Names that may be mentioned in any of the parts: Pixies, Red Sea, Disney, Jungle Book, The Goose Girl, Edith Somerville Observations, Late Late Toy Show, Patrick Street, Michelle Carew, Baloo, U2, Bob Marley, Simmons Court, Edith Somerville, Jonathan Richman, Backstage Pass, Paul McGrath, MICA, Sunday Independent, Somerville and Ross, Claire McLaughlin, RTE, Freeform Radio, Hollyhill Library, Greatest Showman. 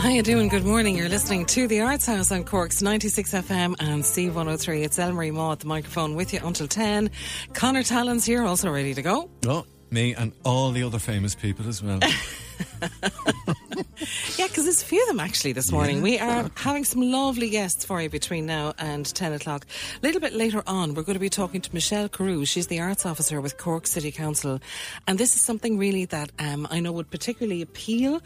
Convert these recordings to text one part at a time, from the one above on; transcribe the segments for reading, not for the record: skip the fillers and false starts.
How you doing? Good morning. You're listening to The Arts House on Cork's 96 FM and C103. It's Elmarie Mawe at the microphone with you until 10. Conor Tallon's here, also ready to go. Oh, me and all the other famous people as well. Yeah, because there's a few of them actually this morning. We are having some lovely guests for you between now and 10 o'clock. A little bit later on, we're going to be talking to Michelle Carew. She's the arts officer with Cork City Council. And this is something really that I know would particularly appeal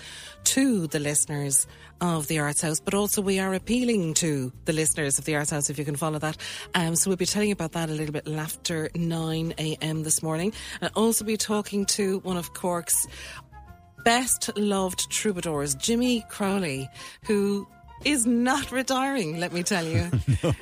to the listeners of the Arts House, but also we are appealing to the listeners of the Arts House, if you can follow that. So we'll be telling you about that a little bit after 9 a.m. this morning. And also be talking to one of Cork's best loved troubadours, Jimmy Crowley, who is not retiring, let me tell you. No.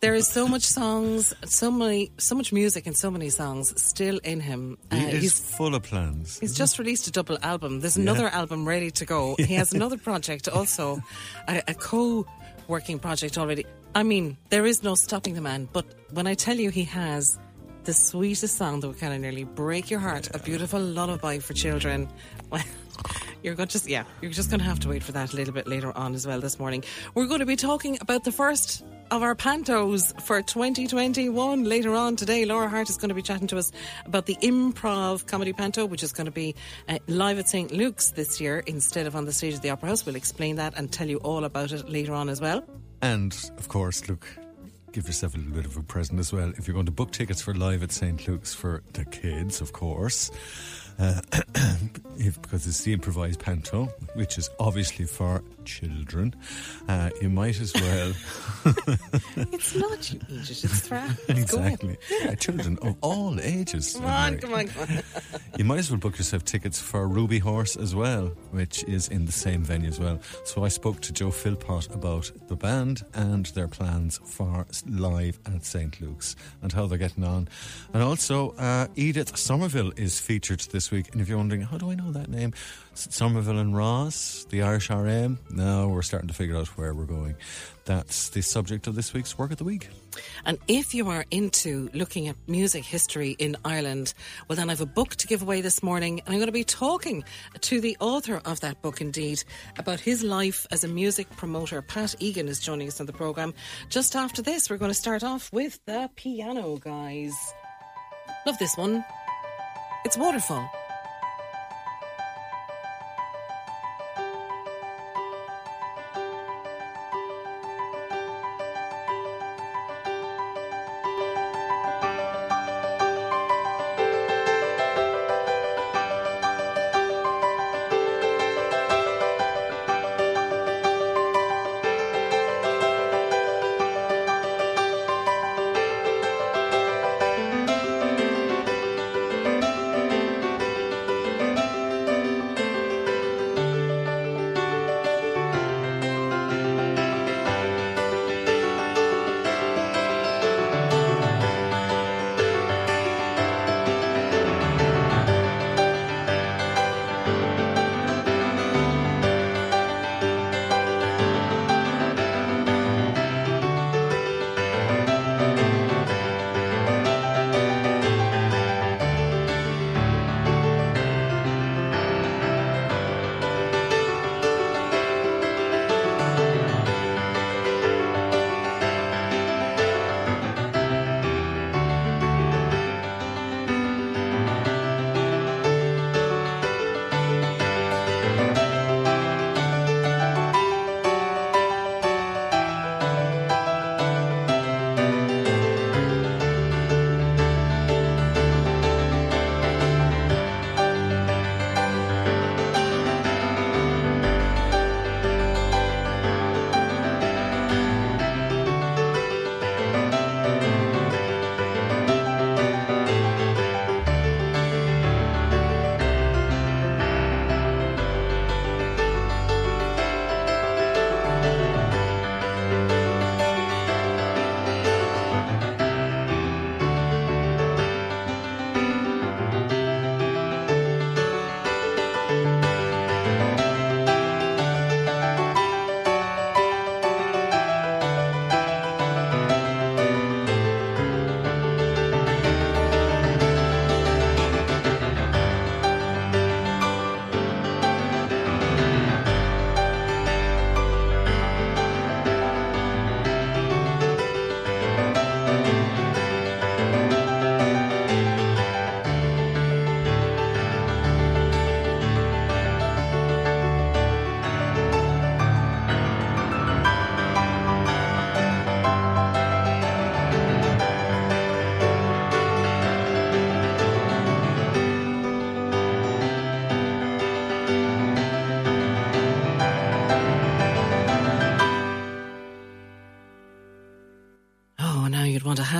There is so much songs, so much music and so many songs still in him. He's full of plans. He's just released a double album. There's another album ready to go. Yeah. He has another project also, a co-working project already. I mean, there is no stopping the man, but when I tell you he has the sweetest song that would kind of nearly break your heart, a beautiful lullaby for children. Well, you're just going to have to wait for that a little bit later on as well this morning. We're going to be talking about the first of our pantos for 2021 later on today. Laura Hart is going to be chatting to us about the improv comedy panto, which is going to be live at St. Luke's this year instead of on the stage of the Opera House. We'll explain that and tell you all about it later on as well. And, of course, look, give yourself a little bit of a present as well. If you're going to book tickets for live at St. Luke's for the kids, of course, because it's the improvised panto, which is obviously for children, you might as well. It's not, you idiot, it's for us. Exactly. Yeah, children of all ages. Come on. You might as well book yourself tickets for Ruby Horse as well, which is in the same venue as well. So I spoke to Joe Philpot about the band and their plans for live at St. Luke's and how they're getting on. And also, Edith Somerville is featured this week. And if you're wondering, how do I know that name? Somerville and Ross, the Irish RM. Now we're starting to figure out where we're going. That's the subject of this week's Work of the Week. And if you are into looking at music history in Ireland, well then I have a book to give away this morning, and I'm going to be talking to the author of that book indeed about his life as a music promoter. Pat Egan is joining us on the programme. Just after this, we're going to start off with The Piano Guys. Love this one. It's Waterfall.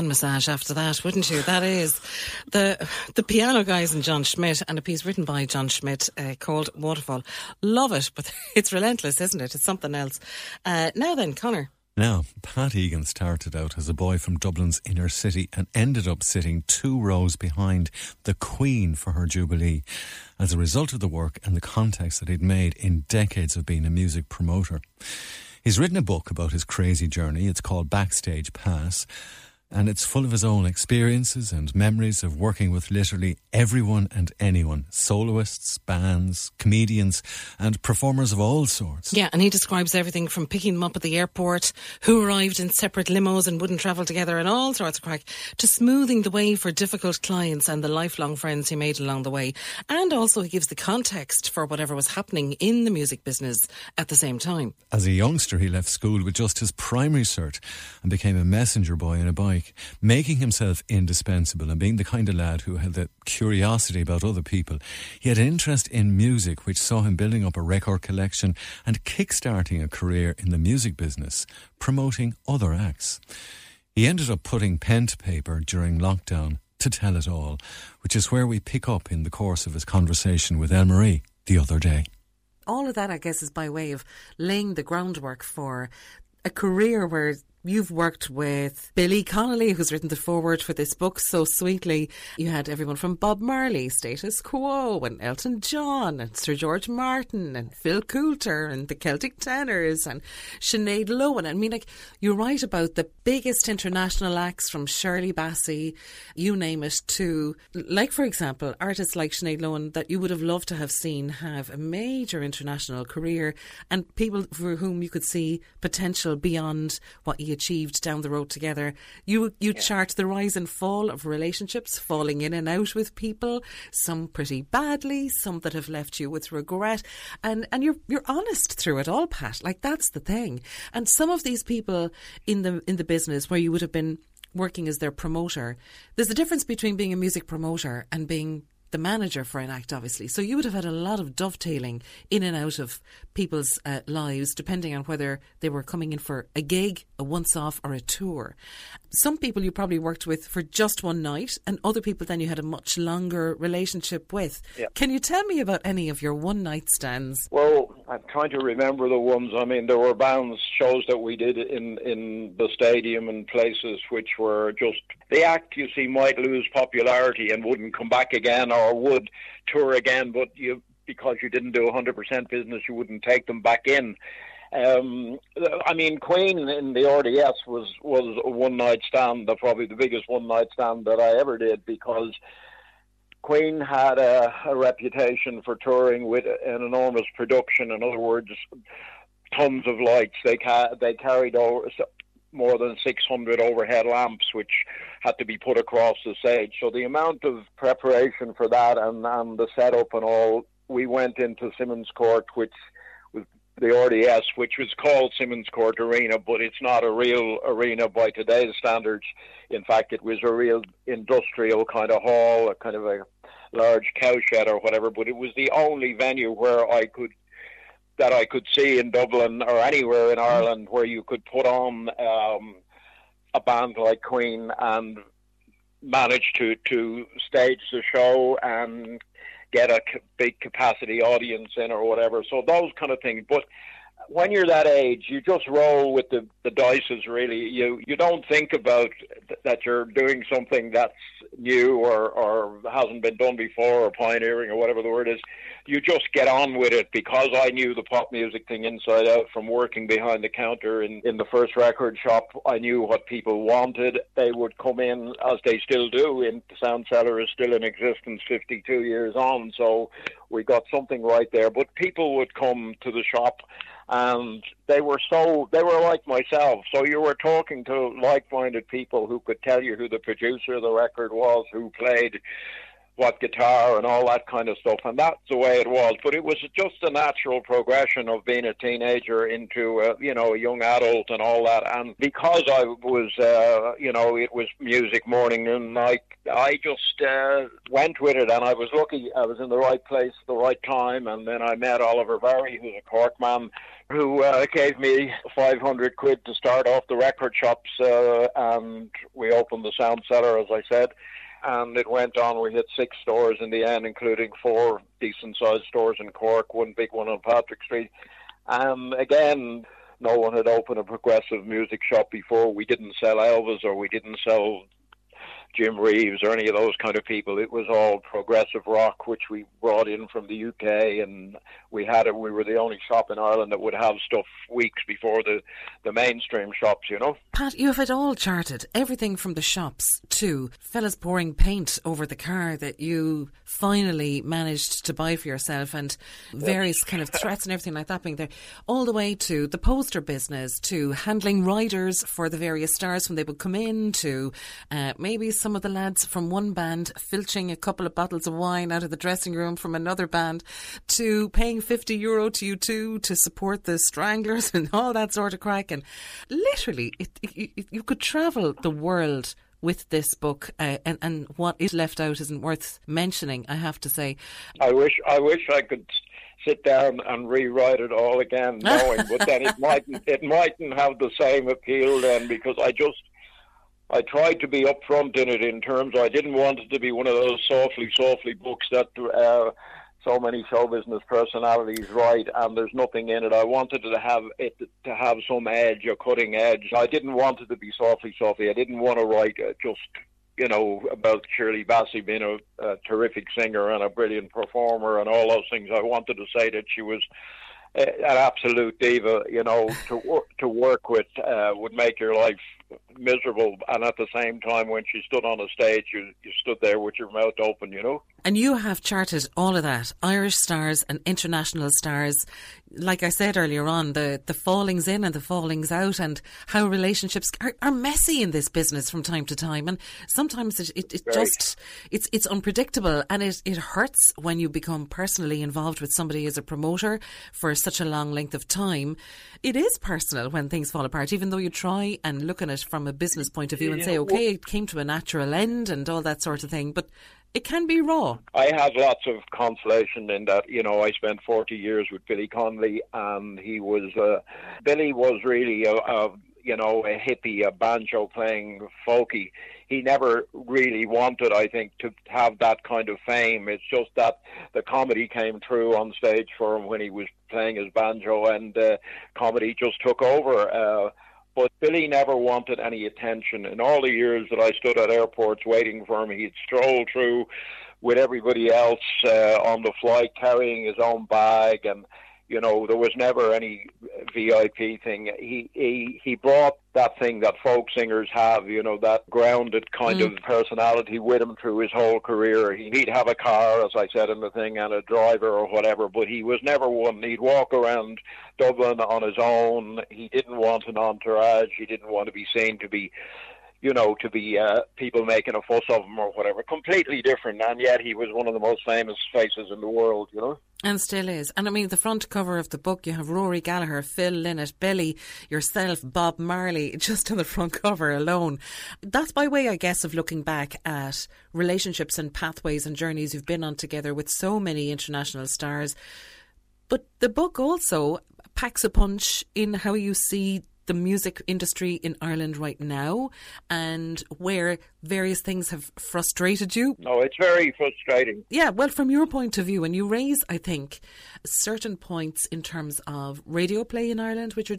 hand massage after that, wouldn't you? That is the Piano Guys and John Schmidt, and a piece written by John Schmidt called Waterfall. Love it, but it's relentless, isn't it? It's something else. Now then, Conor. Now, Pat Egan started out as a boy from Dublin's inner city and ended up sitting 2 rows behind the Queen for her Jubilee as a result of the work and the contacts that he'd made in decades of being a music promoter. He's written a book about his crazy journey. It's called Backstage Pass, and it's full of his own experiences and memories of working with literally everyone and anyone, soloists, bands, comedians, and performers of all sorts. Yeah, and he describes everything from picking them up at the airport, who arrived in separate limos and wouldn't travel together and all sorts of crack, to smoothing the way for difficult clients and the lifelong friends he made along the way. And also he gives the context for whatever was happening in the music business at the same time. As a youngster, he left school with just his primary cert and became a messenger boy in a bike, making himself indispensable and being the kind of lad who had the curiosity about other people. He had an interest in music, which saw him building up a record collection and kick-starting a career in the music business, promoting other acts. He ended up putting pen to paper during lockdown to tell it all, which is where we pick up in the course of his conversation with Elmarie the other day. All of that, I guess, is by way of laying the groundwork for a career where you've worked with Billy Connolly, who's written the foreword for this book so sweetly. You had everyone from Bob Marley, Status Quo, and Elton John, and Sir George Martin, and Phil Coulter, and the Celtic Tenors, and Sinead Lowen. I mean, like, you write about the biggest international acts, from Shirley Bassey, you name it, to, like, for example, artists like Sinead Lowen that you would have loved to have seen have a major international career, and people for whom you could see potential beyond what you achieved down the road together. You chart the rise and fall of relationships, falling in and out with people, some pretty badly, some that have left you with regret, and you're honest through it all, Pat. Like, that's the thing. And some of these people in the business where you would have been working as their promoter, there's a difference between being a music promoter and being the manager for an act, obviously. So you would have had a lot of dovetailing in and out of people's lives, depending on whether they were coming in for a gig, a once-off, or a tour. Some people you probably worked with for just one night, and other people then you had a much longer relationship with. Yeah. Can you tell me about any of your one-night stands? Well, I'm trying to remember the ones. I mean, there were bands, shows that we did in the stadium and places which were just... The act, you see, might lose popularity and wouldn't come back again, or would tour again, but because you didn't do 100% business, you wouldn't take them back in. I mean, Queen in the RDS was a one-night stand, probably the biggest one-night stand that I ever did, because Queen had a reputation for touring with an enormous production. In other words, tons of lights. They carried over... more than 600 overhead lamps, which had to be put across the stage. So the amount of preparation for that and the setup and all, we went into Simmons Court, which was the RDS, which was called Simmons Court Arena, but it's not a real arena by today's standards. In fact, it was a real industrial kind of hall, a kind of a large cow shed or whatever, but it was the only venue that I could see in Dublin or anywhere in Ireland where you could put on a band like Queen and manage to stage the show and get a big capacity audience in or whatever. So those kind of things. But when you're that age, you just roll with the dices, really. You don't think about that you're doing something that's new or hasn't been done before, or pioneering, or whatever the word is. You just get on with it, because I knew the pop music thing inside out from working behind the counter in the first record shop. I knew what people wanted. They would come in, as they still do, and the Sound Cellar is still in existence 52 years on, so we got something right there. But people would come to the shop, and they were like myself. So you were talking to like-minded people who could tell you who the producer of the record was, who played what guitar and all that kind of stuff, and that's the way it was. But it was just a natural progression of being a teenager into a young adult and all that. And because I was it was music morning and night, I just went with it, and I was lucky. I was in the right place at the right time, and then I met Oliver Barry, who's a Cork man, who gave me 500 quid to start off the record shops, and we opened the Sound Cellar, as I said. And it went on. We hit 6 stores in the end, including 4 decent-sized stores in Cork, one big one on Patrick Street. Again, no one had opened a progressive music shop before. We didn't sell Elvis, or we didn't sell Jim Reeves, or any of those kind of people. It was all progressive rock, which we brought in from the UK, and we had it. We were the only shop in Ireland that would have stuff weeks before the mainstream shops, you know. Pat, you have it all charted, everything from the shops to fellas pouring paint over the car that you finally managed to buy for yourself, and various kind of threats and everything like that being there, all the way to the poster business, to handling riders for the various stars when they would come in, to maybe some of the lads from one band filching a couple of bottles of wine out of the dressing room from another band, to paying €50 to you two to support the Stranglers and all that sort of crack. And literally, you could travel the world with this book, and what is left out isn't worth mentioning, I have to say. I wish I could sit down and rewrite it all again, knowing, but then it mightn't have the same appeal then, because I tried to be upfront in it, in terms I didn't want it to be one of those softly books that so many show business personalities write, and there's nothing in it. I wanted it to have some edge, a cutting edge. I didn't want it to be softly. I didn't want to write about Shirley Bassey being a terrific singer and a brilliant performer and all those things. I wanted to say that she was an absolute diva, to work with would make your life miserable, and at the same time, when she stood on a stage, you stood there with your mouth open, you know. And you have charted all of that, Irish stars and international stars, like I said earlier on, the fallings in and the fallings out, and how relationships are messy in this business from time to time, and sometimes it's unpredictable, and it hurts when you become personally involved with somebody as a promoter for such a long length of time. It is personal when things fall apart, even though you try and look at it from a business point of view and say, okay, it came to a natural end and all that sort of thing, but it can be raw. I have lots of consolation in that, I spent 40 years with Billy Connolly, and Billy was really a hippie, a banjo-playing folkie. He never really wanted, I think, to have that kind of fame. It's just that the comedy came through on stage for him when he was playing his banjo, and comedy just took over. But Billy never wanted any attention. In all the years that I stood at airports waiting for him, he'd stroll through with everybody else on the flight, carrying his own bag, and there was never any VIP thing. He brought that thing that folk singers have, that grounded kind of personality with him through his whole career. He'd have a car, as I said in the thing, and a driver or whatever, but he was never one. He'd walk around Dublin on his own. He didn't want an entourage. He didn't want to be seen to be people making a fuss of him or whatever. Completely different, and yet he was one of the most famous faces in the world, And still is. And I mean, the front cover of the book, you have Rory Gallagher, Phil Lynott, Billy, yourself, Bob Marley, just on the front cover alone. That's by way, I guess, of looking back at relationships and pathways and journeys you've been on together with so many international stars. But the book also packs a punch in how you see the music industry in Ireland right now, and where various things have frustrated you. No, it's very frustrating. Yeah, well, from your point of view, and you raise, I think, certain points in terms of radio play in Ireland, which is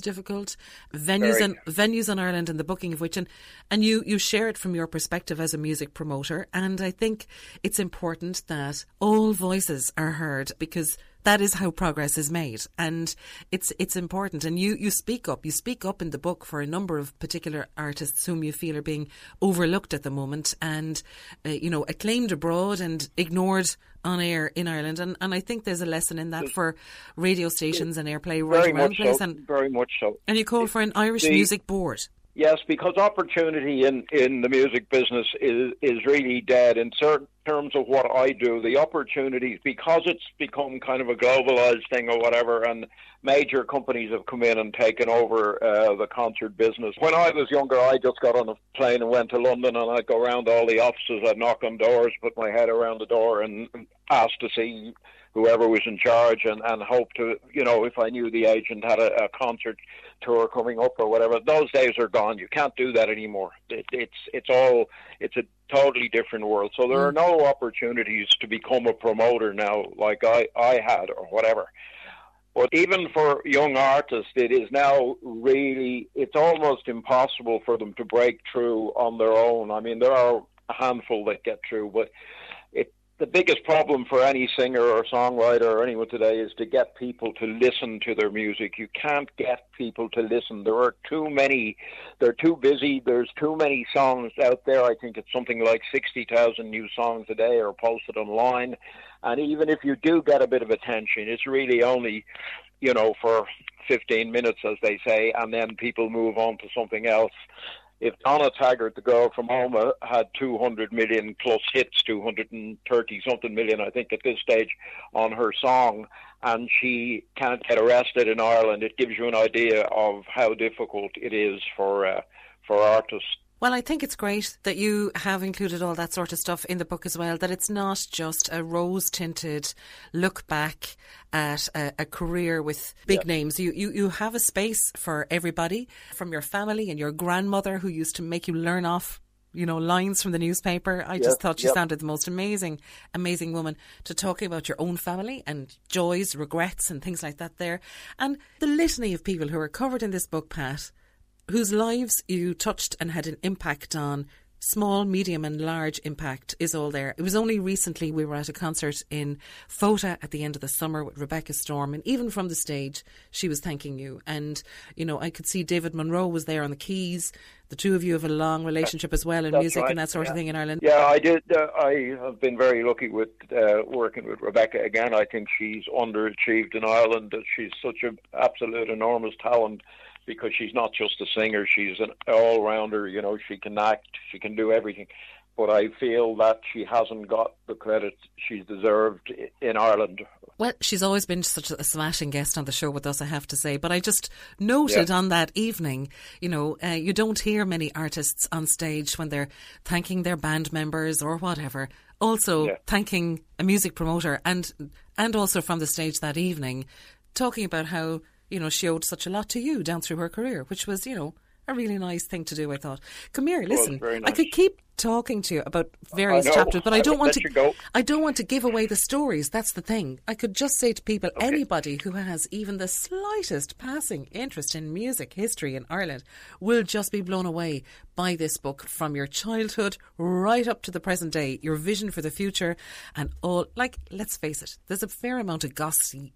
difficult, venues in Ireland and the booking of which, and you share it from your perspective as a music promoter, and I think it's important that all voices are heard, because that is how progress is made, and it's important. And you speak up. You speak up in the book for a number of particular artists whom you feel are being overlooked at the moment, and acclaimed abroad and ignored on air in Ireland. And I think there's a lesson in that for radio stations and airplay right around the place. So, and very much so. And you call for an Irish music board. Yes, because opportunity in the music business is really dead. In certain terms of what I do, the opportunities, because it's become kind of a globalized thing or whatever, and major companies have come in and taken over the concert business. When I was younger, I just got on a plane and went to London, and I'd go around all the offices, I'd knock on doors, put my head around the door and ask to see whoever was in charge, and hope to, you know, if I knew the agent had a concert tour coming up or whatever. Those days are gone. You can't do that anymore. It's a totally different world. So there are no opportunities to become a promoter now like I had or whatever. But even for young artists, it is now really, it's almost impossible for them to break through on their own. I mean, there are a handful that get through, but the biggest problem for any singer or songwriter or anyone today is to get people to listen to their music. You can't get people to listen. There are too many. They're too busy. There's too many songs out there. I think it's something like 60,000 new songs a day are posted online. And even if you do get a bit of attention, it's really only, you know, for 15 minutes, as they say, and then people move on to something else. If Donna Taggart, the girl from Homer, had 200 million plus hits, 230-something million, I think, at this stage on her song, and she can't get arrested in Ireland, it gives you an idea of how difficult it is for artists. Well, I think it's great that you have included all that sort of stuff in the book as well, that it's not just a rose-tinted look back at a career with big names. You have a space for everybody, from your family and your grandmother who used to make you learn off, you know, lines from the newspaper. I just thought she sounded the most amazing woman, to talking about your own family and joys, regrets and things like that there. And the litany of people who are covered in this book, Pat, whose lives you touched and had an impact on, small, medium and large impact, is all there. It was only recently we were at a concert in Fota at the end of the summer with Rebecca Storm, and even from the stage she was thanking you. And, you know, I could see David Munro was there on the keys. The two of you have a long relationship as well in music and that sort of thing in Ireland. Yeah, I did. I have been very lucky with working with Rebecca again. I think she's underachieved in Ireland. She's such an absolute enormous talent, because she's not just a singer, she's an all-rounder, you know, she can act, she can do everything. But I feel that she hasn't got the credit she's deserved in Ireland. Well, she's always been such a smashing guest on the show with us, I have to say. But I just noted on that evening, you know, you don't hear many artists on stage when they're thanking their band members or whatever, also thanking a music promoter, and also from the stage that evening, talking about how, you know, she owed such a lot to you down through her career, which was, you know, a really nice thing to do, I thought. Come here, listen. Nice. I could keep talking to you about various chapters, but I don't want to give away the stories. That's the thing. I could just say to people, anybody who has even the slightest passing interest in music history in Ireland will just be blown away by this book, from your childhood right up to the present day, your vision for the future and all. Like, let's face it, there's a fair amount of gossipy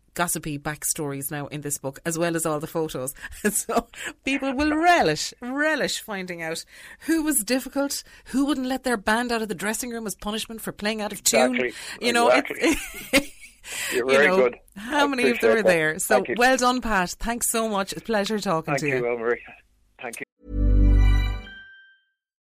backstories now in this book, as well as all the photos. So people will relish finding out who was difficult, who wouldn't let their band out of the dressing room as punishment for playing out of tune. Exactly. You're very good. How many of them are there? So well done, Pat. Thanks so much. It's a pleasure talking to you. Thank you, Elmarie. Thank you.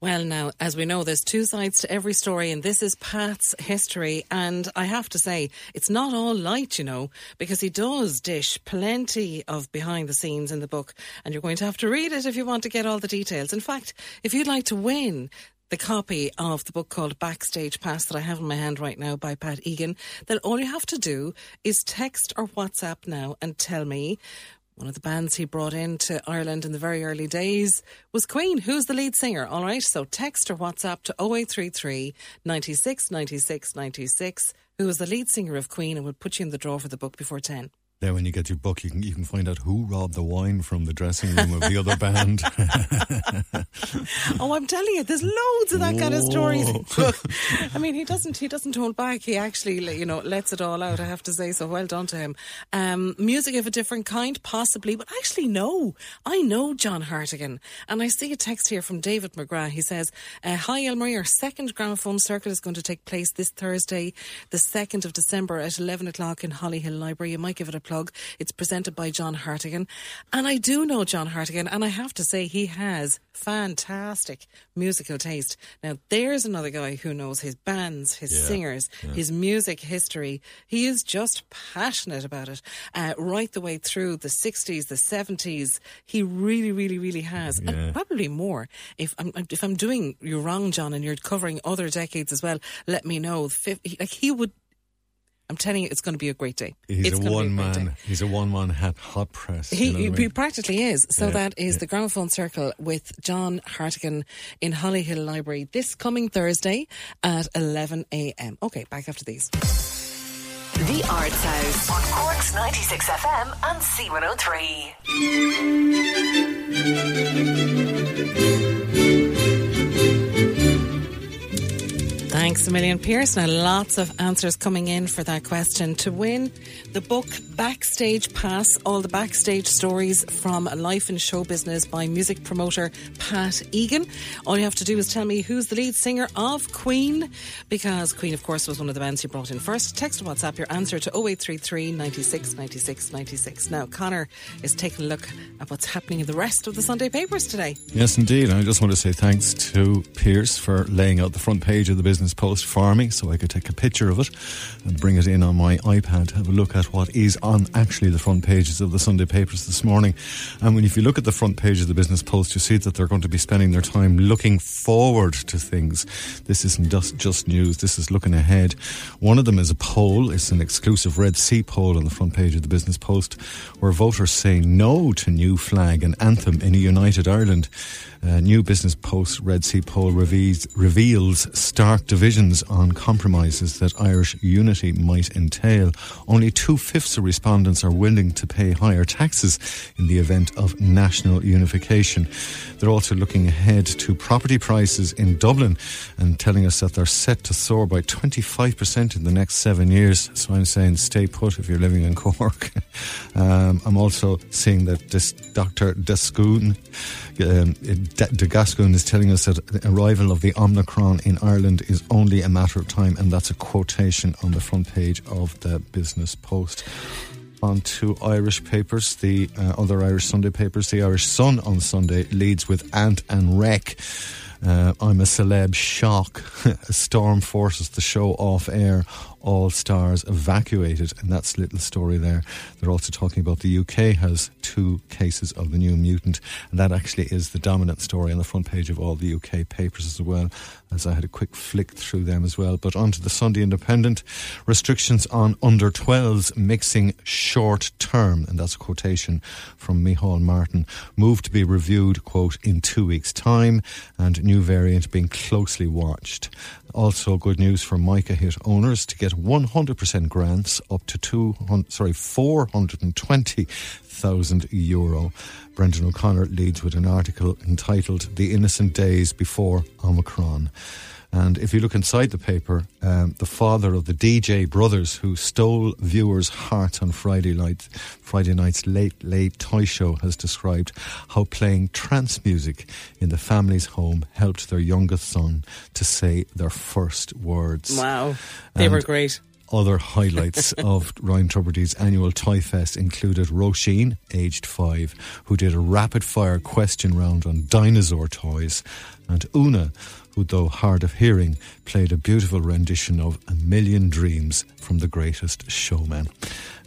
Well, now, as we know, there's two sides to every story, and this is Pat's history. And I have to say, it's not all light, you know, because he does dish plenty of behind the scenes in the book, and you're going to have to read it if you want to get all the details. In fact, if you'd like to win the copy of the book called Backstage Pass that I have in my hand right now by Pat Egan, then all you have to do is text or WhatsApp now and tell me. One of the bands he brought into Ireland in the very early days was Queen, who's the lead singer, all right? So text or WhatsApp to 0833 96 96 96, who was the lead singer of Queen, and would put you in the draw for the book before 10. Then when you get your book, you can find out who robbed the wine from the dressing room of the other band. Oh, I'm telling you, there's loads of that kind of stories. Look, I mean, he doesn't hold back. He actually, you know, lets it all out, I have to say. So well done to him. Music of a different kind, possibly. But actually, no. I know John Hartigan. And I see a text here from David McGrath. He says, hi, Elmarie. Our second Gramophone Circle is going to take place this Thursday, the 2nd of December at 11 o'clock in Hollyhill Library. You might give it a plug. It's presented by John Hartigan, and I do know John Hartigan, and I have to say he has fantastic musical taste. Now there's another guy who knows his bands, his singers, his music history. He is just passionate about it right the way through the 60s, the 70s. He really, really, really has, and probably more. If I'm doing you wrong, John, and you're covering other decades as well, let me know. Like he would. I'm telling you, it's going to be a great day. He's a one-man hot press. He practically is. So that is the Gramophone Circle with John Hartigan in Hollyhill Library this coming Thursday at 11 a.m. Okay, back after these. The Arts House on Cork's 96 FM and C103. Thanks a million, Pierce. Now, lots of answers coming in for that question. To win the book Backstage Pass, all the backstage stories from life in show business by music promoter Pat Egan, all you have to do is tell me who's the lead singer of Queen, because Queen, of course, was one of the bands you brought in first. Text or WhatsApp your answer to 0833 96 96 96. Now, Conor is taking a look at what's happening in the rest of the Sunday papers today. Yes, indeed. I just want to say thanks to Pierce for laying out the front page of the Business Post for me, so I could take a picture of it and bring it in on my iPad to have a look at what is on actually the front pages of the Sunday papers this morning. And if you look at the front page of the Business Post, you see that they're going to be spending their time looking forward to things. This isn't just news, this is looking ahead. One of them is a poll. It's an exclusive Red Sea poll on the front page of the Business Post, where voters say no to new flag and anthem in a united Ireland. A new Business Post Red Sea poll reveals stark divisions on compromises that Irish unity might entail. Only 2/5 of respondents are willing to pay higher taxes in the event of national unification. They're also looking ahead to property prices in Dublin and telling us that they're set to soar by 25% in the next 7 years. So I'm saying stay put if you're living in Cork. I'm also seeing that this Dr. Gascoigne is telling us that the arrival of the Omicron in Ireland is only a matter of time, and that's a quotation on the front page of the Business Post. On to Irish papers, the other Irish Sunday papers. The Irish Sun on Sunday leads with Ant and Wreck. I'm a celeb shock. A storm forces the show off air. All stars evacuated, and that's a little story there. They're also talking about the UK has 2 cases of the new mutant, and that actually is the dominant story on the front page of all the UK papers as well, as I had a quick flick through them as well. But on to the Sunday Independent, restrictions on under-12s mixing short-term, and that's a quotation from Michael Martin, move to be reviewed, quote, in 2 weeks' time, and new variant being closely watched. Also good news for Mica Hit owners to get 100% grants up to 420,000 euro. Brendan O'Connor leads with an article entitled The Innocent Days Before Omicron. And if you look inside the paper, the father of the DJ brothers who stole viewers' hearts on Friday night's Late Late Toy Show has described how playing trance music in the family's home helped their youngest son to say their first words. Wow, they were great. other highlights of Ryan Tuberty's annual Toy Fest included Roisin, aged 5, who did a rapid-fire question round on dinosaur toys, and Una, who, though hard of hearing, played a beautiful rendition of A Million Dreams from The Greatest Showman.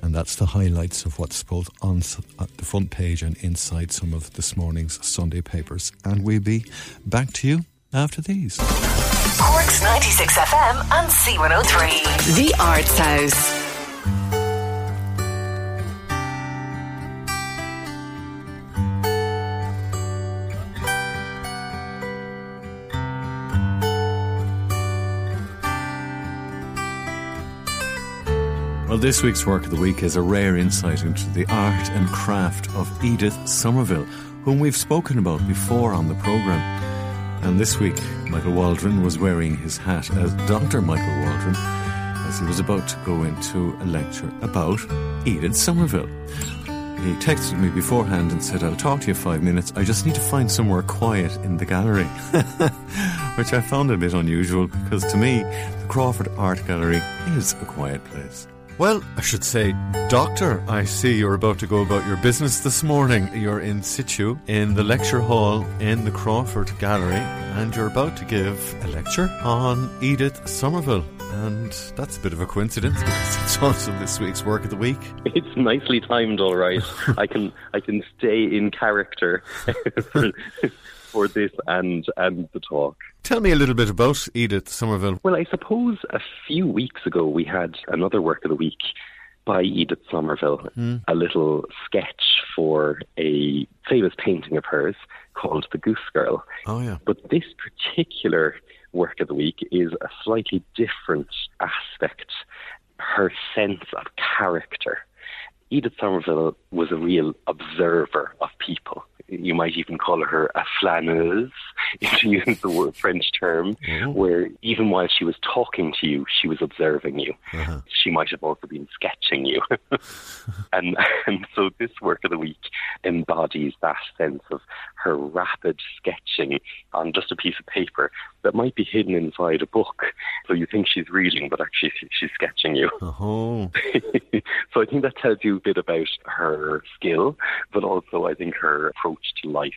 And that's the highlights of what's both on the front page and inside some of this morning's Sunday papers. And we'll be back to you after these. Cork's 96 FM and C103. The Arts House. Well, this week's Work of the Week is a rare insight into the art and craft of Edith Somerville, whom we've spoken about before on the programme. And this week, Michael Waldron was wearing his hat as Dr. Michael Waldron, as he was about to go into a lecture about Edith Somerville. He texted me beforehand and said, I'll talk to you 5 minutes, I just need to find somewhere quiet in the gallery. Which I found a bit unusual, because to me, the Crawford Art Gallery is a quiet place. Well, I should say, Doctor, I see you're about to go about your business this morning. You're in situ in the lecture hall in the Crawford Gallery, and you're about to give a lecture on Edith Somerville. And that's a bit of a coincidence, because it's also this week's Work of the Week. It's nicely timed, all right. I can stay in character for this and the talk. Tell me a little bit about Edith Somerville. Well, I suppose a few weeks ago we had another Work of the Week by Edith Somerville, a little sketch for a famous painting of hers called The Goose Girl. Oh, yeah. But this particular Work of the Week is a slightly different aspect, her sense of character. Edith Somerville was a real observer of people. You might even call her a flâneuse, if you use the word French term, where even while she was talking to you, she was observing you. Uh-huh. She might have also been sketching you. and so this Work of the Week embodies that sense of her rapid sketching on just a piece of paper that might be hidden inside a book. So you think she's reading, but actually she's sketching you. Uh-huh. So I think that tells you a bit about her skill, but also I think her approach to life,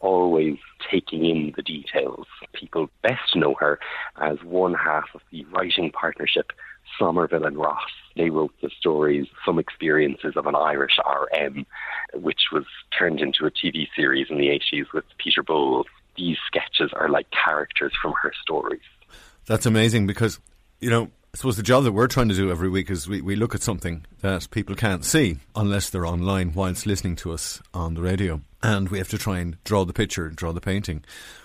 always taking in the details. People best know her as one half of the writing partnership Somerville and Ross. They wrote the stories Some Experiences of an Irish RM, which was turned into a TV series in the 80s with Peter Bowles. These sketches are like characters from her stories. That's amazing, because, you know, I suppose the job that we're trying to do every week is we look at something that people can't see unless they're online whilst listening to us on the radio. And we have to try and draw the picture, draw the painting.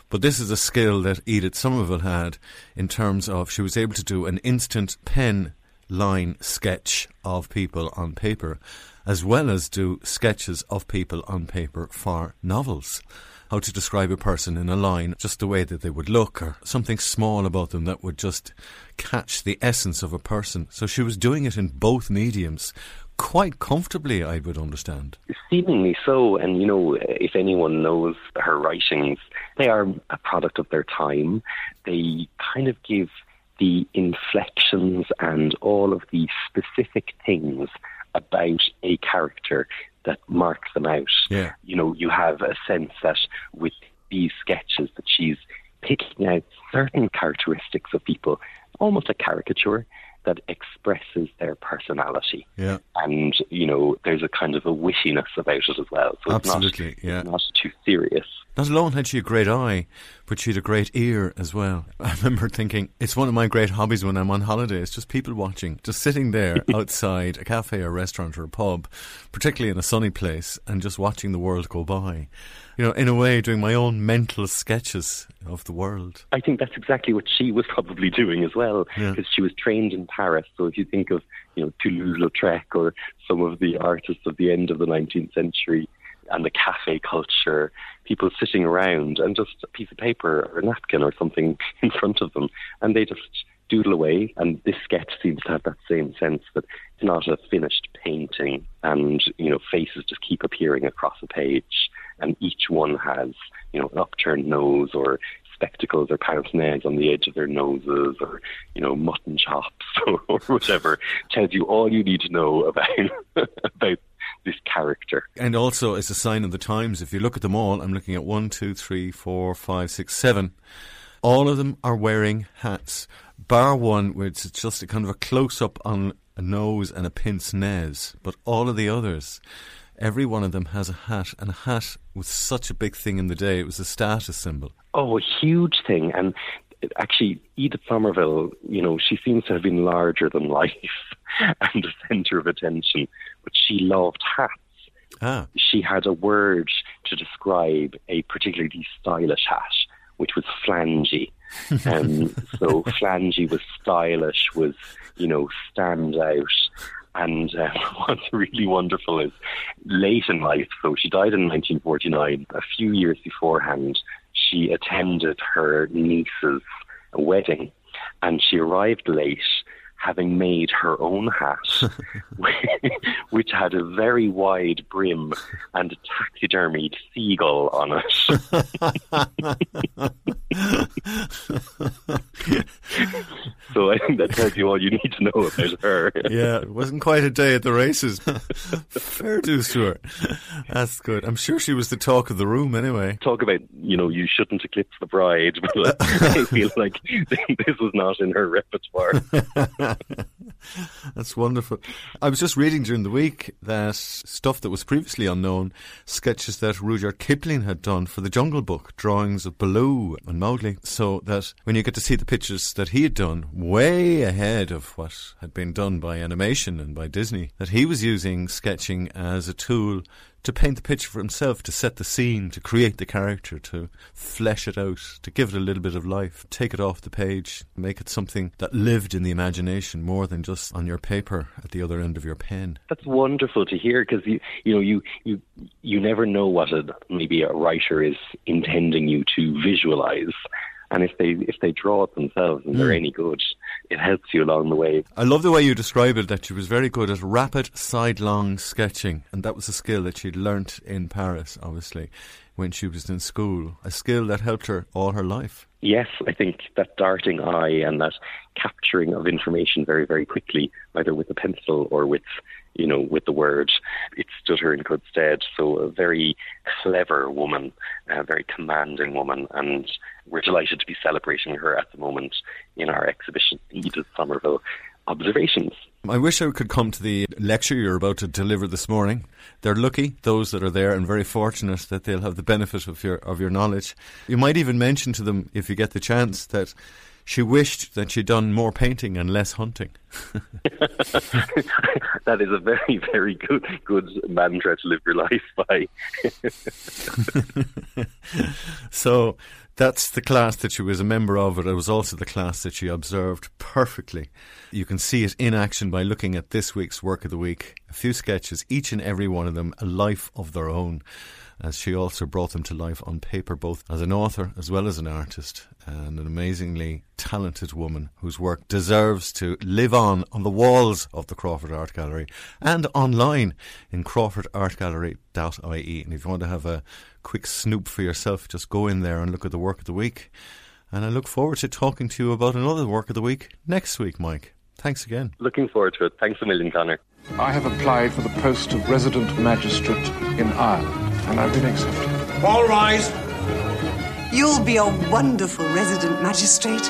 But this is a skill that Edith Somerville had, in terms of she was able to do an instant pen line sketch of people on paper, as well as do sketches of people on paper for novels. How to describe a person in a line, just the way that they would look, or something small about them that would just catch the essence of a person. So she was doing it in both mediums quite comfortably, I would understand. Seemingly so, and you know, if anyone knows her writings, they are a product of their time. They kind of give the inflections and all of the specific things about a character that marks them out. Yeah. You know, you have a sense that with these sketches that she's picking out certain characteristics of people, almost a caricature that expresses their personality. Yeah. And, you know, there's a kind of a wittiness about it as well. So absolutely, it's not too serious. Not alone had she a great eye, but she had a great ear as well. I remember thinking, it's one of my great hobbies when I'm on holiday. It's just people watching, just sitting there outside a cafe or restaurant or a pub, particularly in a sunny place, and just watching the world go by. You know, in a way, doing my own mental sketches of the world. I think that's exactly what she was probably doing as well, because she was trained in Paris. So if you think of, you know, Toulouse-Lautrec or some of the artists of the end of the 19th century, and the cafe culture, people sitting around and just a piece of paper or a napkin or something in front of them, and they just doodle away. And this sketch seems to have that same sense, that it's not a finished painting, and, you know, faces just keep appearing across a page, and each one has, you know, an upturned nose or spectacles or pince-nez on the edge of their noses, or, you know, mutton chops or whatever, tells you all you need to know about this character. And also it's a sign of the times. If you look at them all, I'm looking at 1, 2, 3, 4, 5, 6, 7. All of them are wearing hats, bar one, which is just a kind of a close-up on a nose and a pince-nez. But all of the others, every one of them has a hat, and a hat was such a big thing in the day. It was a status symbol. Oh, a huge thing. And actually, Edith Somerville, you know, she seems to have been larger than life and the centre of attention, but she loved hats. Ah. She had a word to describe a particularly stylish hat, which was flangy. So flangy was stylish, was, you know, stand out. And what's really wonderful is late in life, so she died in 1949, a few years beforehand, she attended her niece's wedding, and she arrived late having made her own hat, which had a very wide brim and a taxidermied seagull on it. So I think that tells you all you need to know about her. Yeah, it wasn't quite a day at the races. Fair dues to her. That's good. I'm sure she was the talk of the room anyway. Talk about, you know, you shouldn't eclipse the bride, but I feel like this was not in her repertoire. That's wonderful. I was just reading during the week that stuff that was previously unknown, sketches that Rudyard Kipling had done for the Jungle Book, drawings of Baloo and Mowgli, so that when you get to see the pictures that he had done way ahead of what had been done by animation and by Disney, that he was using sketching as a tool to paint the picture for himself, to set the scene, to create the character, to flesh it out, to give it a little bit of life, take it off the page, make it something that lived in the imagination more than just on your paper at the other end of your pen. That's wonderful to hear, because you never know what maybe a writer is intending you to visualise. And if they draw it themselves and they're any good, it helps you along the way. I love the way you describe it, that she was very good at rapid sidelong sketching. And that was a skill that she'd learnt in Paris, obviously, when she was in school. A skill that helped her all her life. Yes, I think that darting eye and that capturing of information very, very quickly, either with a pencil or with the word, it stood her in good stead. So a very clever woman, a very commanding woman, and we're delighted to be celebrating her at the moment in our exhibition, Edith Somerville Observations. I wish I could come to the lecture you're about to deliver this morning. They're lucky, those that are there, and very fortunate that they'll have the benefit of your knowledge. You might even mention to them, if you get the chance, that she wished that she'd done more painting and less hunting. That is a very, very good mantra to live your life by. So that's the class that she was a member of, but it was also the class that she observed perfectly. You can see it in action by looking at this week's Work of the Week. A few sketches, each and every one of them, a life of their own, as she also brought them to life on paper, both as an author as well as an artist, and an amazingly talented woman whose work deserves to live on the walls of the Crawford Art Gallery and online in crawfordartgallery.ie. And if you want to have a quick snoop for yourself, just go in there and look at the Work of the Week. And I look forward to talking to you about another Work of the Week next week, Mike. Thanks again. Looking forward to it. Thanks a million, Conor. I have applied for the post of resident magistrate in Ireland, and I've been accepted. All rise. You'll be a wonderful resident magistrate.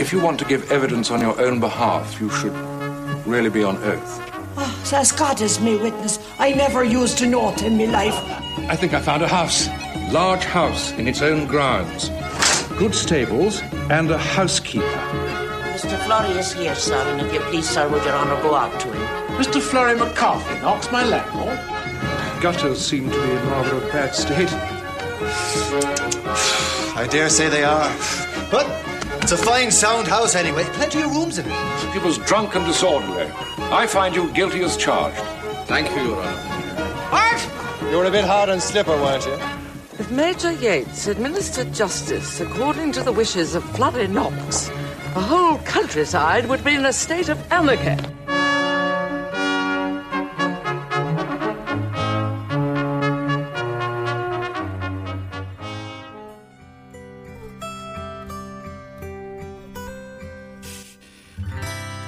If you want to give evidence on your own behalf, you should really be on oath. Oh, as God is me witness, I never used to nought in me life. I think I found a house. Large house in its own grounds. Good stables and a housekeeper. Mr. Florey is here, sir, and if you please, sir, would your honour go out to him? Mr. Florey McCarthy knocks my landlord. Gutters seem to be in rather a bad state. I dare say they are. But it's a fine, sound house anyway. Plenty of rooms in it. People's drunk and disorderly. I find you guilty as charged. Thank you, Your Honour. What? You were a bit hard on Slipper, weren't you? If Major Yates administered justice according to the wishes of Florey Knox, the whole countryside would be in a state of anarchy.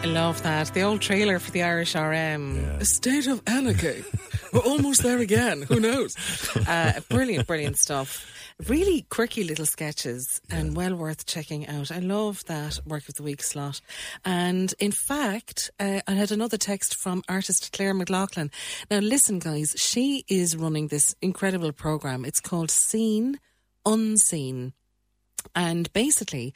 I love that. The old trailer for the Irish RM. Yeah. A state of anarchy. We're almost there again. Who knows? Brilliant, brilliant stuff. Really quirky little sketches and well worth checking out. I love that Work of the Week slot. And in fact, I had another text from artist Claire McLaughlin. Now listen, guys, she is running this incredible programme. It's called Seen Unseen. And basically,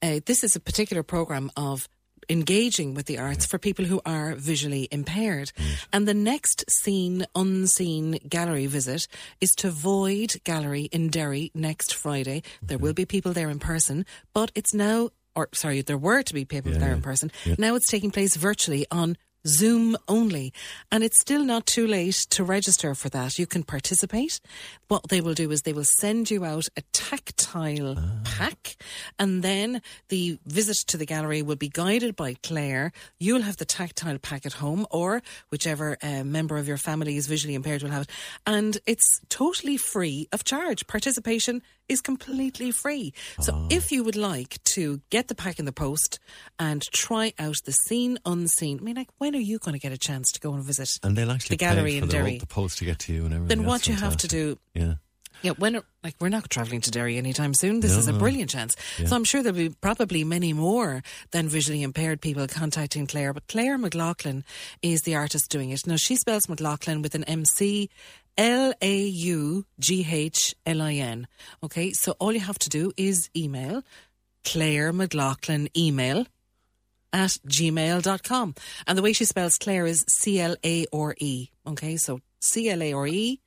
this is a particular programme of engaging with the arts for people who are visually impaired. And the next Seen Unseen gallery visit is to Void Gallery in Derry next Friday. There will be people there in person, but it's now, or sorry, there were to be people there in person. Yeah. Now it's taking place virtually on Zoom only, and it's still not too late to register for that. You can participate. What they will do is they will send you out a tactile pack, and then the visit to the gallery will be guided by Claire. You'll have the tactile pack at home, or whichever member of your family is visually impaired will have it, and it's totally free of charge. Participation is completely free. So if you would like to get the pack in the post and try out the Seen Unseen, I mean, like, when are you going to get a chance to go and visit and they'll actually the gallery in Derry? The post to get to you and everything. Then what you have to do, we're not travelling to Derry anytime soon. This is a brilliant chance. Yeah. So I'm sure there'll be probably many more than visually impaired people contacting Claire. But Claire McLaughlin is the artist doing it. Now, she spells McLaughlin with an MC. L-A-U-G-H-L-I-N. Okay, so all you have to do is email Claire McLaughlin email at gmail.com. And the way she spells Claire is C-L-A-R-E. Okay, so C-L-A-R-E,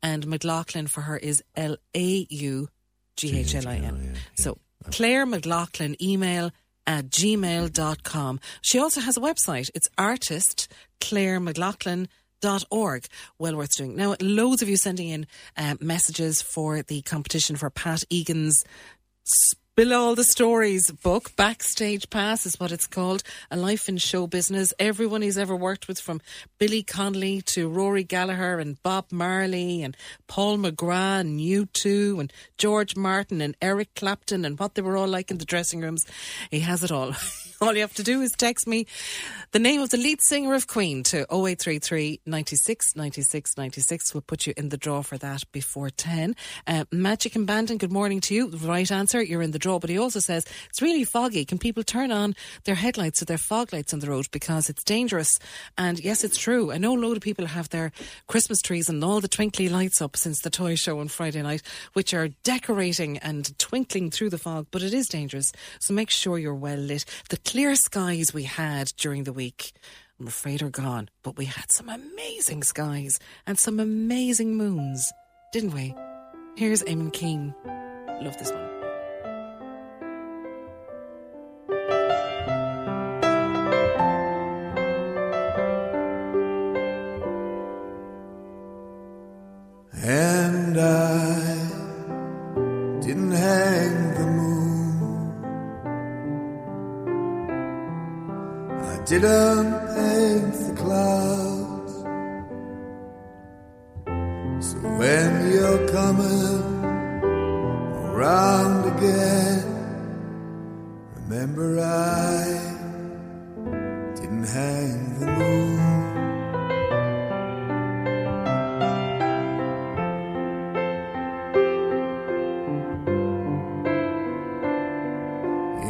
and McLaughlin for her is L-A-U-G-H-L-I-N. So Claire McLaughlin email at gmail.com. She also has a website. It's artist Claire McLaughlin .org. Well worth doing. Now, loads of you sending in messages for the competition for Pat Egan's Spill All the Stories book. Backstage Pass is what it's called. A life in show business. Everyone he's ever worked with, from Billy Connolly to Rory Gallagher and Bob Marley and Paul McGrath and U2 and George Martin and Eric Clapton, and what they were all like in the dressing rooms. He has it all. All you have to do is text me the name of the lead singer of Queen to 0833 96 96 96. We'll put you in the draw for that before 10. Magic and Bandon, good morning to you. Right answer, you're in the draw. But he also says, it's really foggy. Can people turn on their headlights or their fog lights on the road, because it's dangerous? And yes, it's true. I know a load of people have their Christmas trees and all the twinkly lights up since the toy show on Friday night, which are decorating and twinkling through the fog, but it is dangerous. So make sure you're well lit. The clear skies we had during the week, I'm afraid, are gone, but we had some amazing skies and some amazing moons, didn't we? Here's Eamon Keane. Love this one. And I didn't hang the moon, didn't paint the clouds. So when you're coming around again, remember I didn't hang the moon.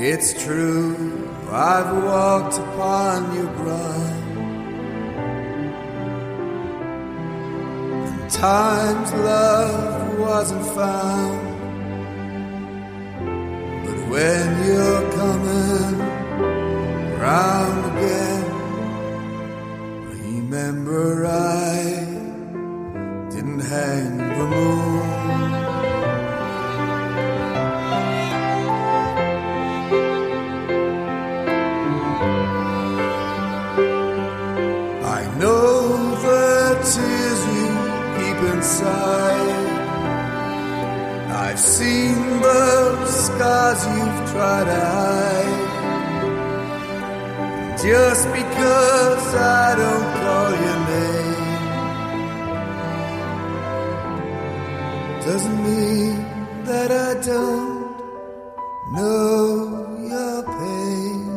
It's true, I've walked upon your ground, and times love wasn't found. But when you're coming round again, remember I didn't hang the moon. I've seen the scars you've tried to hide. Just because I don't call your name doesn't mean that I don't know your pain.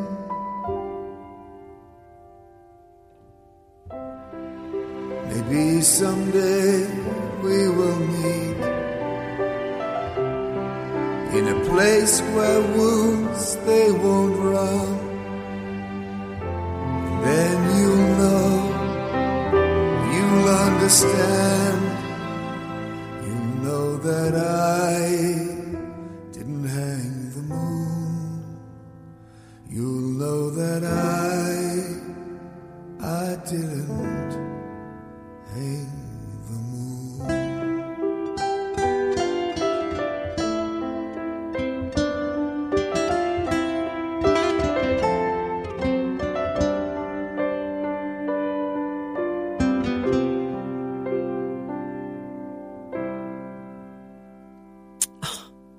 Maybe someday we will meet in a place where wounds, they won't run. And then you'll know, you'll understand, you'll know that I didn't hang the moon. You'll know that I didn't hang the moon.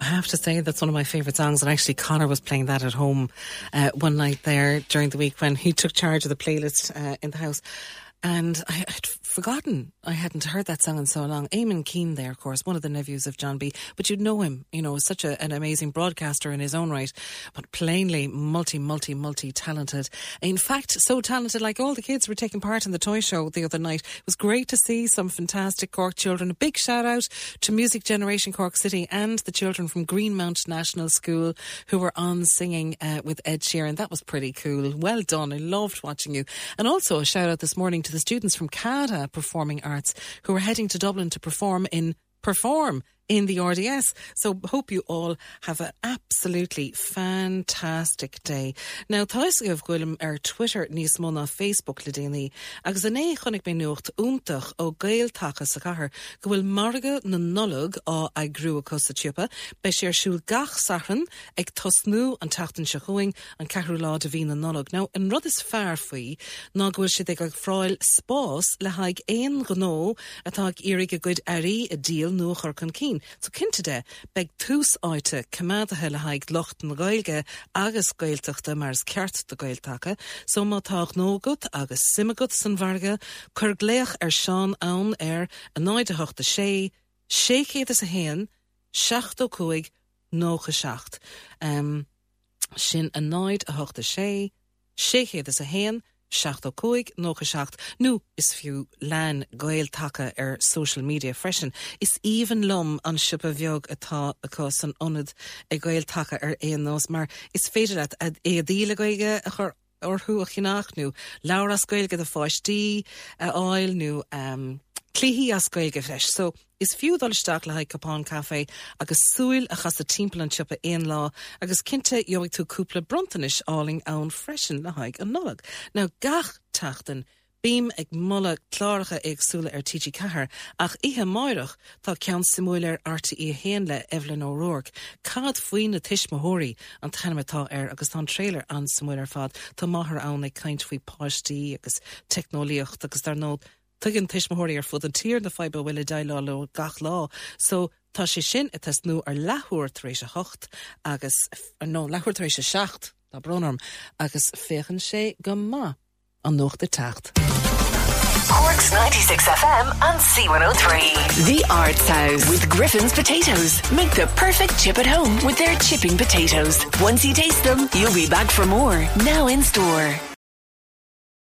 I have to say that's one of my favourite songs, and actually Conor was playing that at home one night there during the week when he took charge of the playlist in the house. And I had forgotten, I hadn't heard that song in so long. Eamon Keane there, of course, one of the nephews of John B. But you'd know him, you know, such an amazing broadcaster in his own right, but plainly multi-talented. In fact, so talented, like all the kids were taking part in the toy show the other night. It was great to see some fantastic Cork children. A big shout out to Music Generation Cork City and the children from Greenmount National School who were on singing with Ed Sheeran. That was pretty cool. Well done. I loved watching you. And also a shout out this morning to the students from CADA Performing Arts who are heading to Dublin to perform in the RDS. So hope you all have an absolutely fantastic day. Now, Thaisig of Gwilym Twitter Nis Mona Facebook Lidini Agzane Chonig Benucht Umtach O Gail Taka Sakar Gwil Marga Nanolog O I Grew a Costa Chipa Beshir Shul Gach Sachen Ek Tosnu and Tachten Shahuing and Kahrula Divina Nolog. Now, in Ruddis Farfui, Nogwil Shidegag Froil Spos Lahag Ein Gno Atag Irig a Good Ari a Deal No Horkan Keen. So Kintide beg tús áite cumada hela haig locht an gailge agus gailtachta mars ceart de gailtacha so má táach nógut agus simagut san varga cur gléach seán ann a náid a hochta sé chéad is a héan seacht ó cúig nó go seacht sin a náid a hochta sé chéad is a héan seacht ó cúig nó go seacht. Nú is fiú lean gael taca social media freshen. Is even lum an sipa bheog atá acos an onad a gael taca éan nós, mar is féidir at é a díla gaige a chur orthú a chinach nú. Laura sgaelge da fáistí a áil nú clíhi a sgaelge fresh. So is fiú dolistach le haig capán cafe agus súil a chas a tímpel an sipa éan lá agus cinte yoig tú cúpla brontanish áling aon freshen le haig an nolag. Now gach tachten Beam ag mulla cláracha ag súla TG Cahar, ach ihe mairach tá cean simúil RTE héanle Evelyn O'Rourke. Cad faoin na tish mahóri an tanamatá agus tá trailer an simúil fad tá maithar ann ag caint faoi páistí agus technolíocht agus dar nód tugan tish mahóri fud an tír na faiba wile dailá lo gach lá. So tá sé sin it as nú lahuair taréis a hocht agus nó lahuair taréis a seacht na brónarm agus féchan sé go ma an nóg de tacht. Cork's 96 FM and C103. The Arts House with Griffin's Potatoes. Make the perfect chip at home with their chipping potatoes. Once you taste them, you'll be back for more. Now in store.